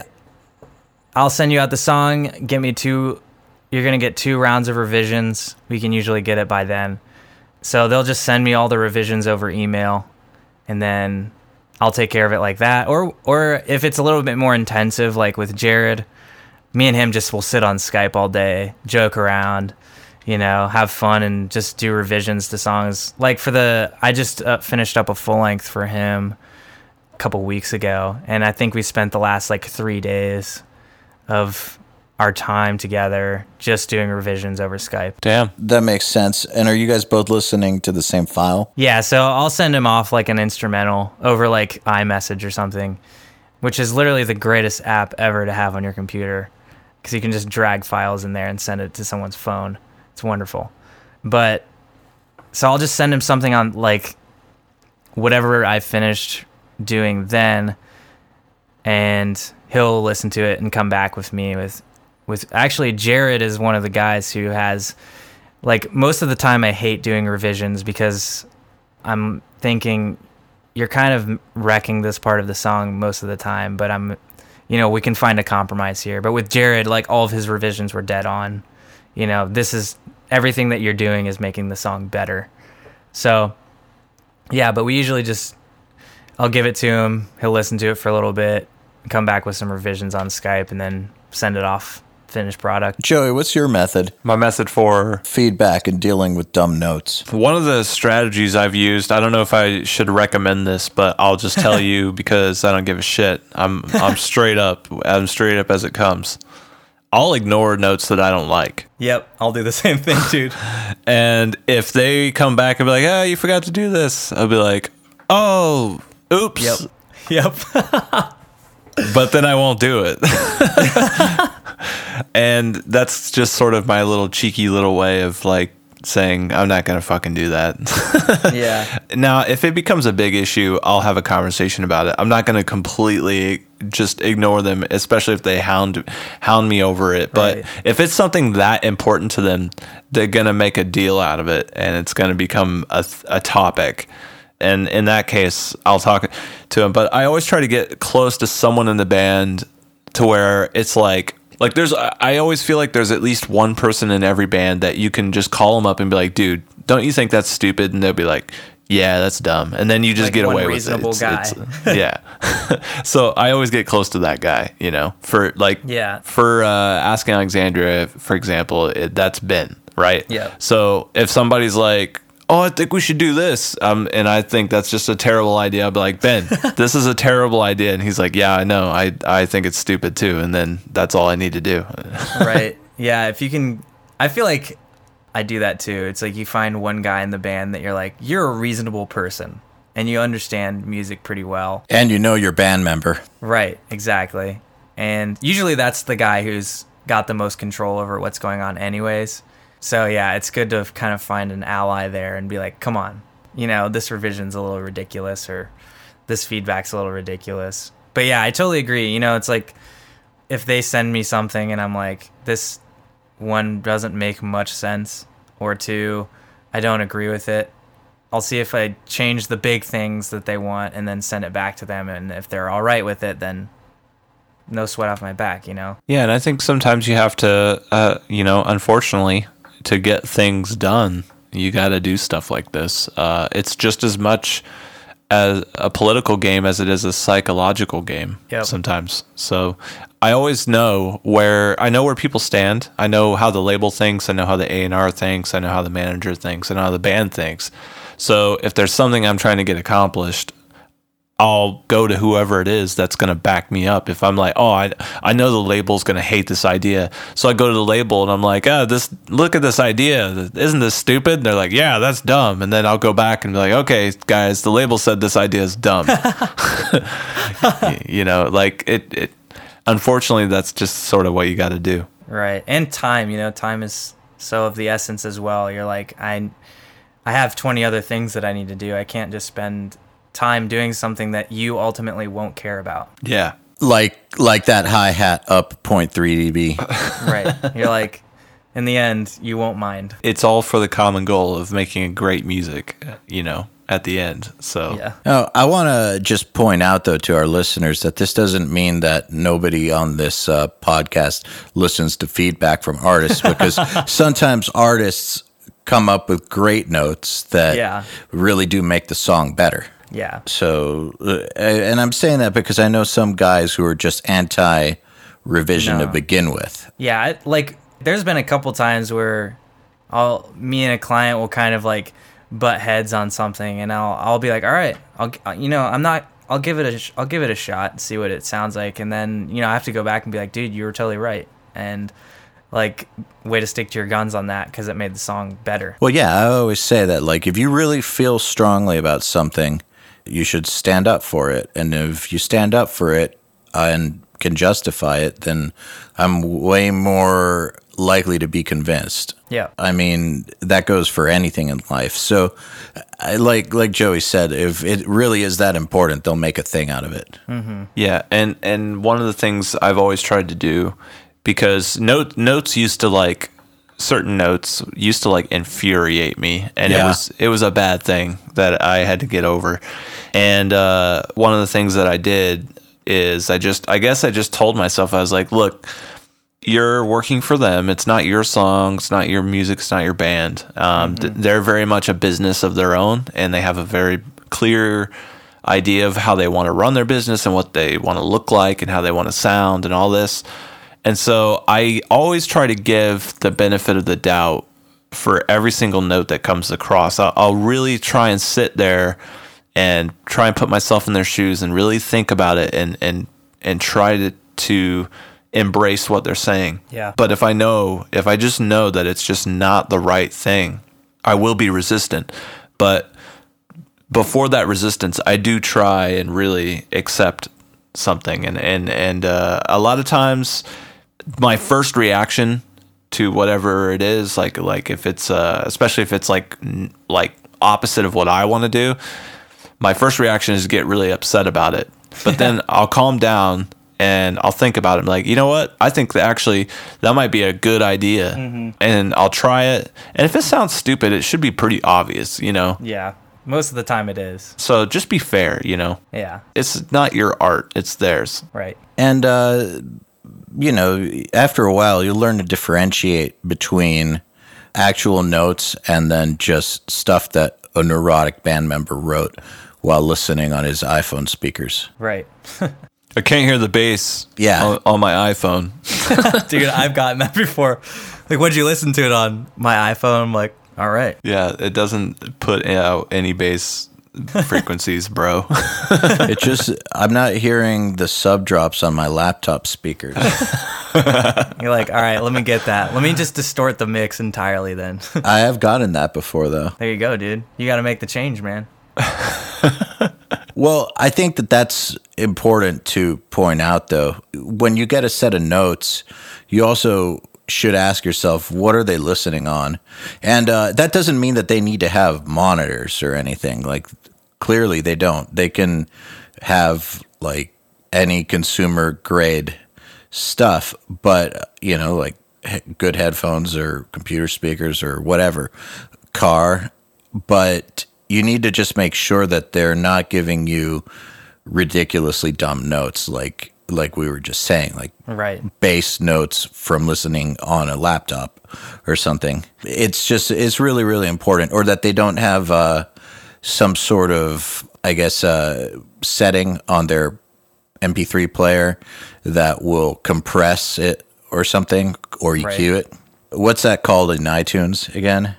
I'll send you out the song. Get me two. You're going to get two rounds of revisions. We can usually get it by then. So they'll just send me all the revisions over email, and then I'll take care of it like that. Or or if it's a little bit more intensive, like with Jared, me and him just will sit on Skype all day, joke around, you know, have fun, and just do revisions to songs. Like for the, I just uh, finished up a full length for him a couple weeks ago, and I think we spent the last like three days of our time together just doing revisions over Skype. Damn. That makes sense. And are you guys both listening to the same file? Yeah, so I'll send him off like an instrumental over like iMessage or something, which is literally the greatest app ever to have on your computer because you can just drag files in there and send it to someone's phone. It's wonderful. But so I'll just send him something on like whatever I finished doing then, and he'll listen to it and come back with me with With actually, Jared is one of the guys who has, like, most of the time I hate doing revisions because I'm thinking you're kind of wrecking this part of the song most of the time, but I'm, you know, we can find a compromise here. But with Jared, like, all of his revisions were dead on. You know, this is everything that you're doing is making the song better. So, yeah, but we usually just, I'll give it to him. He'll listen to it for a little bit, come back with some revisions on Skype, and then send it off. Finished product. Joey, what's your method? My method for feedback and dealing with dumb notes. One of the strategies I've used, I don't know if I should recommend this, but I'll just tell you because I don't give a shit. I'm I'm straight up. I'm straight up as it comes. I'll ignore notes that I don't like. Yep, I'll do the same thing, dude. And if they come back and be like, "Oh, you forgot to do this," I'll be like, "Oh, oops." Yep. Yep. But then I won't do it. And that's just sort of my little cheeky little way of like saying, I'm not going to fucking do that. Yeah. Now, if it becomes a big issue, I'll have a conversation about it. I'm not going to completely just ignore them, especially if they hound hound me over it. But right. If it's something that important to them, they're going to make a deal out of it, and it's going to become a, a topic. And in that case, I'll talk to him. But I always try to get close to someone in the band to where it's like, like there's, I always feel like there's at least one person in every band that you can just call them up and be like, dude, don't you think that's stupid? And they'll be like, yeah, that's dumb. And then you just like get away with it. It's, guy. It's, yeah. So I always get close to that guy, you know, for like, yeah. for uh, Asking Alexandria, for example, it, that's Ben, right? Yeah. So if somebody's like, oh, I think we should do this. Um, and I think that's just a terrible idea. I'll be like, Ben, this is a terrible idea. And he's like, yeah, I know. I, I think it's stupid too. And then that's all I need to do. Right. Yeah. If you can, I feel like I do that too. It's like you find one guy in the band that you're like, you're a reasonable person and you understand music pretty well. And you know your band member. Right. Exactly. And usually that's the guy who's got the most control over what's going on anyways. So, yeah, it's good to kind of find an ally there and be like, come on, you know, this revision's a little ridiculous or this feedback's a little ridiculous. But, yeah, I totally agree. You know, it's like if they send me something and I'm like, this one doesn't make much sense or two, I don't agree with it. I'll see if I change the big things that they want and then send it back to them. And if they're all right with it, then no sweat off my back, you know? Yeah, and I think sometimes you have to, uh, you know, unfortunately, to get things done, you got to do stuff like this. Uh, it's just as much as a political game as it is a psychological game yep. sometimes. So I always know where I know where people stand. I know how the label thinks. I know how the A and R thinks. I know how the manager thinks. I know how the band thinks. So if there's something I'm trying to get accomplished, I'll go to whoever it is that's going to back me up. If I'm like, oh, I I know the label's going to hate this idea. So I go to the label and I'm like, oh, this, look at this idea. Isn't this stupid? And they're like, yeah, that's dumb. And then I'll go back and be like, okay, guys, the label said this idea is dumb. You know, like it, it, unfortunately, that's just sort of what you got to do. Right. And time, you know, time is so of the essence as well. You're like, I, I have twenty other things that I need to do. I can't just spend time doing something that you ultimately won't care about. Yeah. Like like that hi-hat up zero point three decibels. Right. You're like, in the end, you won't mind. It's all for the common goal of making great music, you know, at the end. So yeah. Oh, I want to just point out, though, to our listeners that this doesn't mean that nobody on this uh, podcast listens to feedback from artists because sometimes artists come up with great notes that yeah. really do make the song better. Yeah. So, and I'm saying that because I know some guys who are just anti-revision no. to begin with. Yeah, like there's been a couple times where I'll, me and a client will kind of like butt heads on something, and I'll I'll be like, all right, I'll you know I'm not I'll give it a I'll give it a shot and see what it sounds like, and then you know I have to go back and be like, dude, you were totally right, and. Like, way to stick to your guns on that because it made the song better. Well, yeah, I always say that. Like, if you really feel strongly about something, you should stand up for it. And if you stand up for it uh, and can justify it, then I'm way more likely to be convinced. Yeah. I mean, that goes for anything in life. So, I, like like Joey said, if it really is that important, they'll make a thing out of it. Mm-hmm. Yeah, and, and one of the things I've always tried to do because note, notes used to like certain notes used to like infuriate me, and yeah. it was it was a bad thing that I had to get over. And uh, one of the things that I did is I just I guess I just told myself I was like, look, you're working for them. It's not your song. It's not your music. It's not your band. Um, mm-hmm. th- they're very much a business of their own, and they have a very clear idea of how they want to run their business and what they want to look like and how they want to sound and all this. And so I always try to give the benefit of the doubt for every single note that comes across. I'll, I'll really try and sit there and try and put myself in their shoes and really think about it and and, and try to, to embrace what they're saying. Yeah. But if I know, if I just know that it's just not the right thing, I will be resistant. But before that resistance, I do try and really accept something. And, and, and uh, a lot of times... my first reaction to whatever it is, like like if it's uh, especially if it's like n- like opposite of what I want to do, my first reaction is to get really upset about it. But then I'll calm down and I'll think about it. I'm like, you know what? I think that actually that might be a good idea, mm-hmm. and I'll try it. And if it sounds stupid, it should be pretty obvious, you know? Yeah, most of the time it is. So just be fair, you know? Yeah, it's not your art; it's theirs. Right. And uh. you know, after a while, you learn to differentiate between actual notes and then just stuff that a neurotic band member wrote while listening on his iPhone speakers. Right. I can't hear the bass yeah. on, on my iPhone. Dude, I've gotten that before. Like, what'd you listen to it on? My iPhone. I'm like, all right. Yeah, it doesn't put out any bass frequencies, bro. It just, I'm not hearing the sub drops on my laptop speakers. You're like, all right, let me get that. Let me just distort the mix entirely then. I have gotten that before, though. There you go, dude. You got to make the change, man. Well, I think that that's important to point out, though. When you get a set of notes, you also should ask yourself, what are they listening on? And uh, that doesn't mean that they need to have monitors or anything. Like, clearly they don't. They can have, like, any consumer-grade stuff, but, you know, like, good headphones or computer speakers or whatever, car, but you need to just make sure that they're not giving you ridiculously dumb notes, like like we were just saying, like right. bass notes from listening on a laptop or something. It's just, it's really, really important. Or that they don't have uh, some sort of, I guess, uh, setting on their M P three player that will compress it or something, or E Q right. it. What's that called in iTunes again?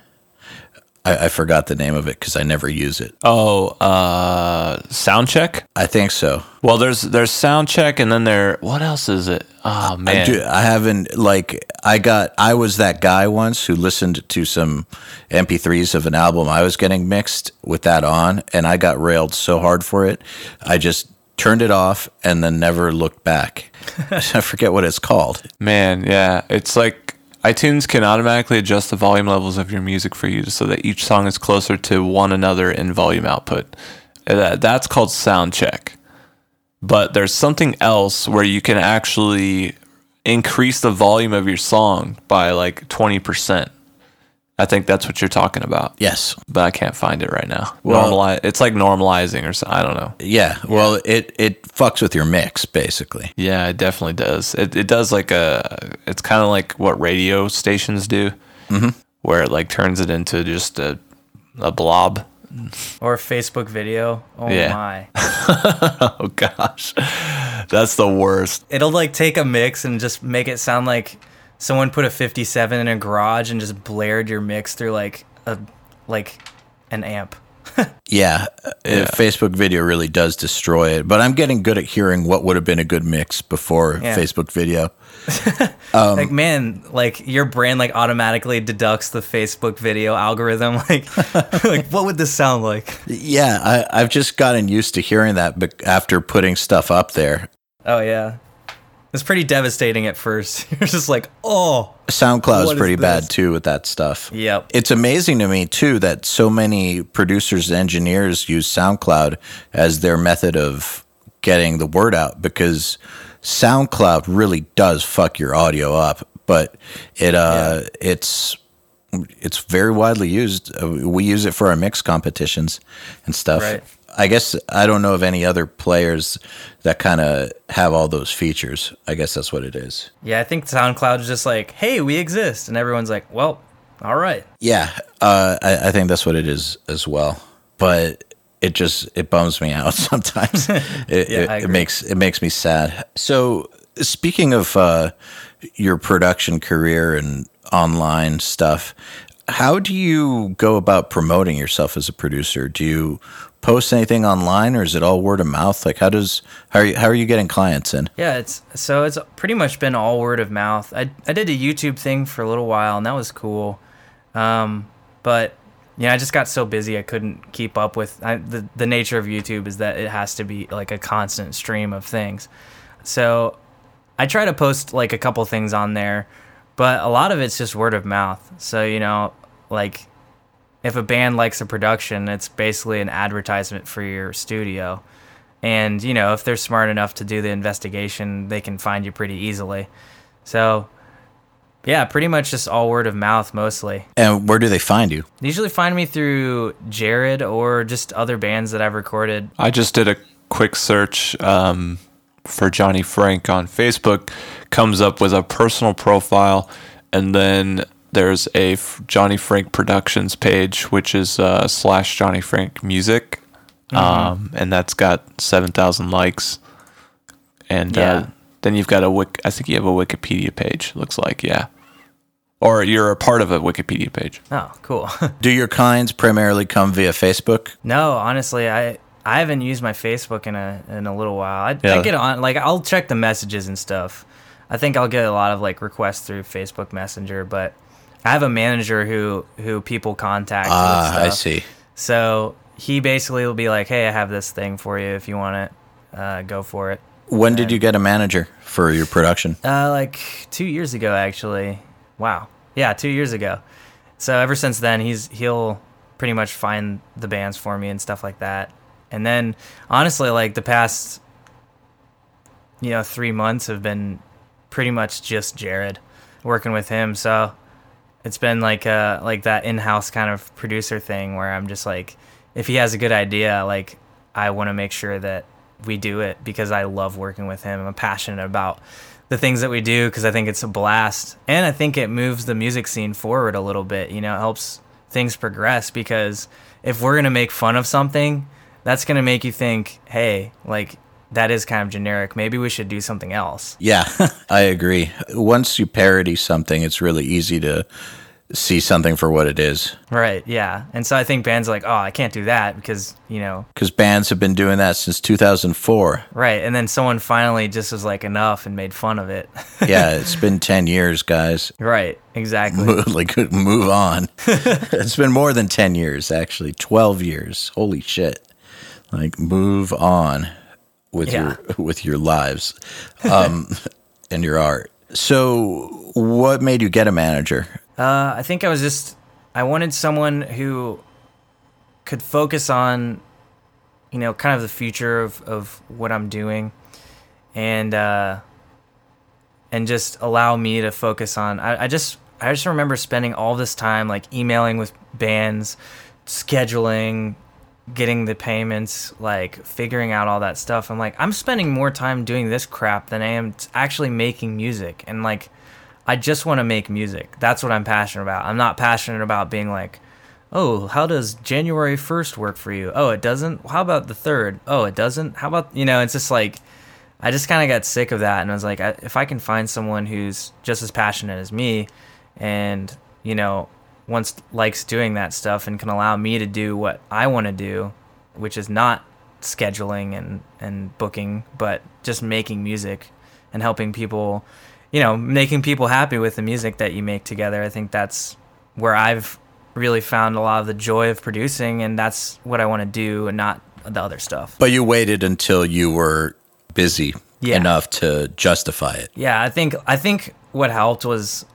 I, I forgot the name of it because I never use it. Oh, uh, Soundcheck? I think so. Well, there's there's Soundcheck, and then there. What else is it? Oh man, I, do, I haven't like I got. I was that guy once who listened to some M P threes of an album I was getting mixed with that on, and I got railed so hard for it. I just turned it off and then never looked back. I forget what it's called. Man, yeah, it's like. iTunes can automatically adjust the volume levels of your music for you so that each song is closer to one another in volume output. That's called Soundcheck. But there's something else where you can actually increase the volume of your song by like twenty percent. I think that's what you're talking about. Yes. But I can't find it right now. Well, Normali- it's like normalizing or something. I don't know. Yeah. Well, it, it fucks with your mix, basically. Yeah, it definitely does. It it does like a... It's kind of like what radio stations do, mm-hmm. where it like turns it into just a, a blob. Or a Facebook video. Oh, yeah. My. Oh, gosh. That's the worst. It'll like take a mix and just make it sound like someone put a fifty-seven in a garage and just blared your mix through like a like an amp. yeah, yeah. Facebook video really does destroy it, but I'm getting good at hearing what would have been a good mix before yeah. Facebook video. um, like man, like your brain like automatically deducts the Facebook video algorithm. Like, like what would this sound like? Yeah, I, I've just gotten used to hearing that after putting stuff up there. Oh yeah. It's pretty devastating at first. You're just like, oh. SoundCloud's pretty bad, too, with that stuff. Yep. It's amazing to me, too, that so many producers and engineers use SoundCloud as their method of getting the word out, because SoundCloud really does fuck your audio up, but it uh, yeah. it's it's very widely used. We use it for our mix competitions and stuff. Right. I guess I don't know of any other players that kind of have all those features. I guess that's what it is. Yeah, I think SoundCloud is just like, hey, we exist. And everyone's like, well, all right. Yeah, uh, I, I think that's what it is as well. But it just, it bums me out sometimes. it, yeah, it, I agree. it makes it makes me sad. So speaking of uh, your production career and online stuff, how do you go about promoting yourself as a producer? Do you post anything online, or is it all word of mouth? Like, how does how are you, how are you getting clients in? Yeah, it's so it's pretty much been all word of mouth. I I did a YouTube thing for a little while, and that was cool, um, but yeah, I just got so busy I couldn't keep up with I, the the nature of YouTube is that it has to be like a constant stream of things. So I try to post like a couple things on there, but a lot of it's just word of mouth. So you know, like, if a band likes a production, it's basically an advertisement for your studio. And, you know, if they're smart enough to do the investigation, they can find you pretty easily. So, yeah, pretty much just all word of mouth mostly. And where do they find you? They usually find me through Jared or just other bands that I've recorded. I just did a quick search um, for Johnny Frank on Facebook. Comes up with a personal profile, and then There's a F- Johnny Frank Productions page, which is uh, slash Johnny Frank Music, mm-hmm. um, and that's got seven thousand likes. And yeah. uh, then you've got a Wik. I think you have a Wikipedia page. Looks like, yeah, or you're a part of a Wikipedia page. Oh, cool. Do your kinds primarily come via Facebook? No, honestly, I I haven't used my Facebook in a in a little while. I, yeah. I get on, like I'll check the messages and stuff. I think I'll get a lot of like requests through Facebook Messenger, but I have a manager who, who people contact. Ah, uh, I see. So he basically will be like, hey, I have this thing for you. If you want it, uh, go for it. When and, did you get a manager for your production? Uh, like two years ago, actually. Wow. Yeah, two years ago. So ever since then, he's he'll pretty much find the bands for me and stuff like that. And then, honestly, like the past, you know, three months have been pretty much just Jared, working with him. So it's been like uh like that in-house kind of producer thing where I'm just like, if he has a good idea, like I want to make sure that we do it because I love working with him. I'm passionate about the things that we do because I think it's a blast, and I think it moves the music scene forward a little bit. You know, it helps things progress because if we're gonna make fun of something, that's gonna make you think, hey, like, that is kind of generic. Maybe we should do something else. Yeah, I agree. Once you parody something, it's really easy to see something for what it is. Right, yeah. And so I think bands are like, oh, I can't do that because, you know. Because bands have been doing that since two thousand four. Right, and then someone finally just was like, enough, and made fun of it. Yeah, it's been ten years, guys. Right, exactly. Move, like, move on. It's been more than ten years, actually. twelve years. Holy shit. Like, move on. With yeah. your with your lives, um, and your art. So, what made you get a manager? Uh, I think I was just I wanted someone who could focus on, you know, kind of the future of, of what I'm doing, and uh, and just allow me to focus on. I, I just I just remember spending all this time like emailing with bands, scheduling, getting the payments, like figuring out all that stuff. I'm like, I'm spending more time doing this crap than I am t- actually making music. And like, I just want to make music. That's what I'm passionate about. I'm not passionate about being like, oh, how does January first work for you? Oh, it doesn't. How about the third? Oh, it doesn't. How about, you know, it's just like, I just kind of got sick of that. And I was like, I, if I can find someone who's just as passionate as me and, you know, once likes doing that stuff and can allow me to do what I want to do, which is not scheduling and, and booking, but just making music and helping people, you know, making people happy with the music that you make together. I think that's where I've really found a lot of the joy of producing, and that's what I want to do and not the other stuff. But you waited until you were busy yeah. enough to justify it. Yeah, I think I think what helped was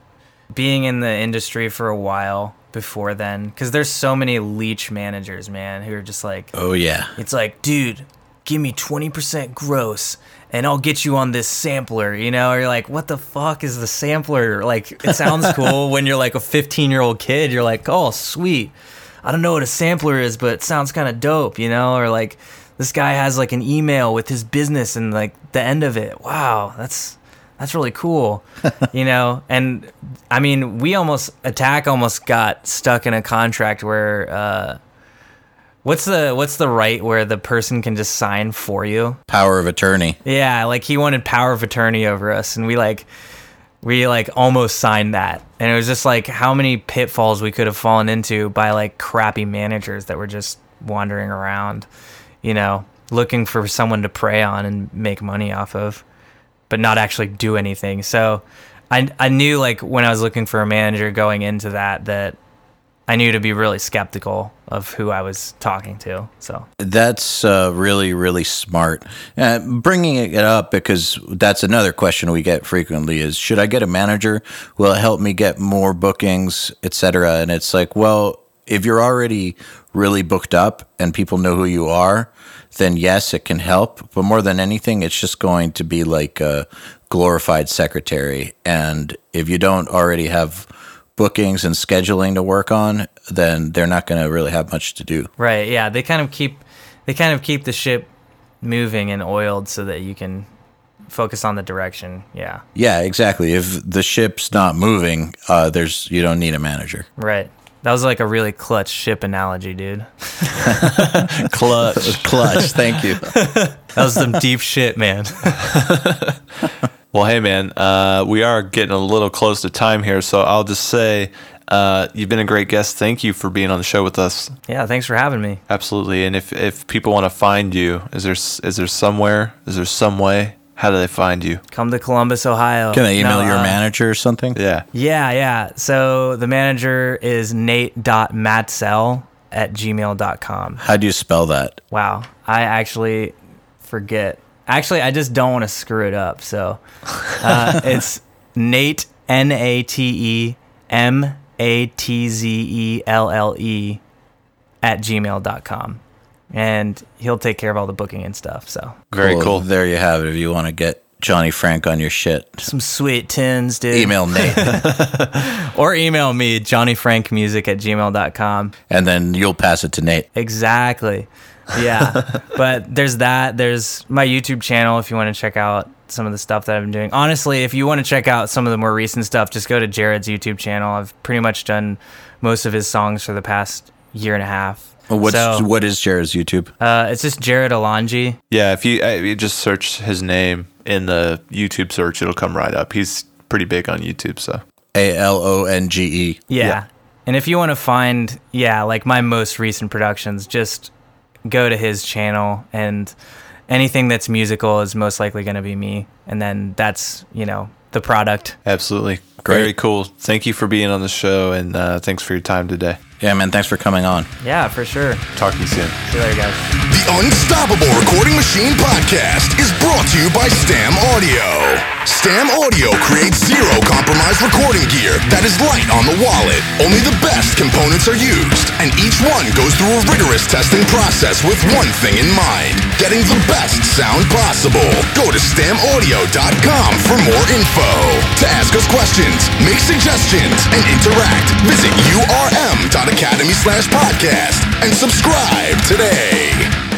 being in the industry for a while before then, because there's so many leech managers, man, who are just like, oh yeah, it's like, dude, give me twenty percent gross and I'll get you on this sampler, you know, or you're like, what the fuck is the sampler? Like, it sounds cool when you're like a fifteen year old kid, you're like, oh sweet, I don't know what a sampler is, but it sounds kind of dope, you know, or like, this guy has like an email with his business and like the end of it, wow, that's That's really cool, you know? And, I mean, we almost, Attack almost got stuck in a contract where, uh, what's the what's the right where the person can just sign for you? Power of attorney. Yeah, like he wanted power of attorney over us, and we, like, we, like, almost signed that. And it was just, like, how many pitfalls we could have fallen into by, like, crappy managers that were just wandering around, you know, looking for someone to prey on and make money off of, but not actually do anything. So I I knew, like, when I was looking for a manager going into that, that I knew to be really skeptical of who I was talking to. So that's uh, really, really smart. Uh, bringing it up, because that's another question we get frequently is, should I get a manager? Will it help me get more bookings, et cetera? And it's like, well, if you're already really booked up and people know who you are, then yes, it can help. But more than anything, it's just going to be like a glorified secretary. And if you don't already have bookings and scheduling to work on, then they're not going to really have much to do. Right, yeah. They kind of keep they kind of keep the ship moving and oiled so that you can focus on the direction. Yeah. Yeah, exactly. If the ship's not moving, uh, there's you don't need a manager. Right. That was like a really clutch ship analogy, dude. Clutch. Clutch. Thank you. That was some deep shit, man. Well, hey, man, uh, we are getting a little close to time here, so I'll just say uh, you've been a great guest. Thank you for being on the show with us. Yeah, thanks for having me. Absolutely. And if, if people want to find you, is there is there somewhere, is there some way? How do they find you? Come to Columbus, Ohio. Can they email no, your uh, manager or something? Yeah. Yeah, yeah. So the manager is nate dot matsell at gmail dot com. How do you spell that? Wow. I actually forget. Actually, I just don't want to screw it up. So uh, it's Nate, N A T E, M A T Z E L L E at gmail dot com. And he'll take care of all the booking and stuff. So very cool. cool. There you have it. If you want to get Johnny Frank on your shit, some sweet tins, dude. Email Nate or email me johnny frank music at gmail dot com, and then you'll pass it to Nate. Exactly. Yeah. But there's that. There's my YouTube channel if you want to check out some of the stuff that I've been doing. Honestly, if you want to check out some of the more recent stuff, just go to Jared's YouTube channel. I've pretty much done most of his songs for the past year and a half. What's, so, what is Jared's YouTube? Uh, it's just Jared Alonge. Yeah, if you, if you just search his name in the YouTube search, it'll come right up. He's pretty big on YouTube, so. A L O N G E. Yeah. yeah. And if you want to find, yeah, like my most recent productions, just go to his channel, and anything that's musical is most likely going to be me. And then that's, you know, the product. Absolutely. Great. Very cool. Thank you for being on the show, and uh, thanks for your time today. Yeah, man, thanks for coming on. Yeah, for sure. Talk to you soon. See you later, guys. The Unstoppable Recording Machine Podcast is brought to you by Stam Audio. Stam Audio creates zero-compromise recording gear that is light on the wallet. Only the best components are used, and each one goes through a rigorous testing process with one thing in mind, getting the best sound possible. Go to stam audio dot com for more info. To ask us questions, make suggestions, and interact, visit U R M dot com. Academy slash podcast and subscribe today.